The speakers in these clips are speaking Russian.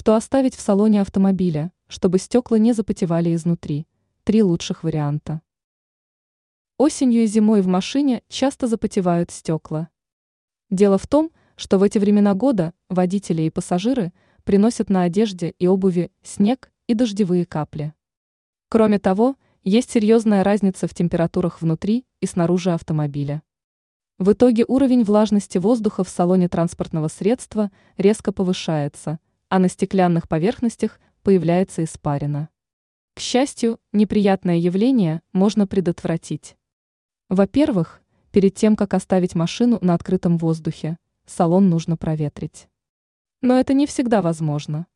Что оставить в салоне автомобиля, чтобы стекла не запотевали изнутри? 3 лучших варианта. Осенью и зимой в машине часто запотевают стекла. Дело в том, что в эти времена года водители и пассажиры приносят на одежде и обуви снег и дождевые капли. Кроме того, есть серьезная разница в температурах внутри и снаружи автомобиля. В итоге уровень влажности воздуха в салоне транспортного средства резко повышается, а на стеклянных поверхностях появляется испарина. К счастью, неприятное явление можно предотвратить. Во-первых, перед тем, как оставить машину на открытом воздухе, салон нужно проветрить. Но это не всегда возможно.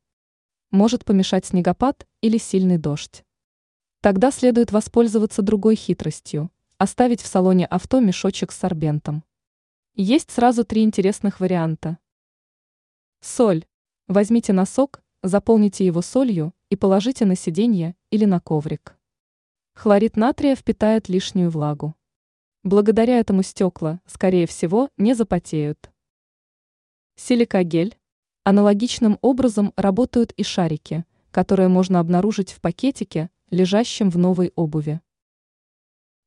Может помешать снегопад или сильный дождь. Тогда следует воспользоваться другой хитростью – оставить в салоне авто мешочек с сорбентом. Есть сразу 3 интересных варианта. Соль. Возьмите носок, заполните его солью и положите на сиденье или на коврик. Хлорид натрия впитает лишнюю влагу. Благодаря этому стекла, скорее всего, не запотеют. Силикагель. Аналогичным образом работают и шарики, которые можно обнаружить в пакетике, лежащем в новой обуви.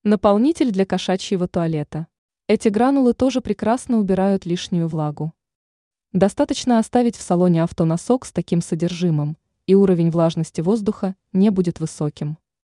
Наполнитель для кошачьего туалета. Эти гранулы тоже прекрасно убирают лишнюю влагу. Достаточно оставить в салоне авто носок с таким содержимым, и уровень влажности воздуха не будет высоким.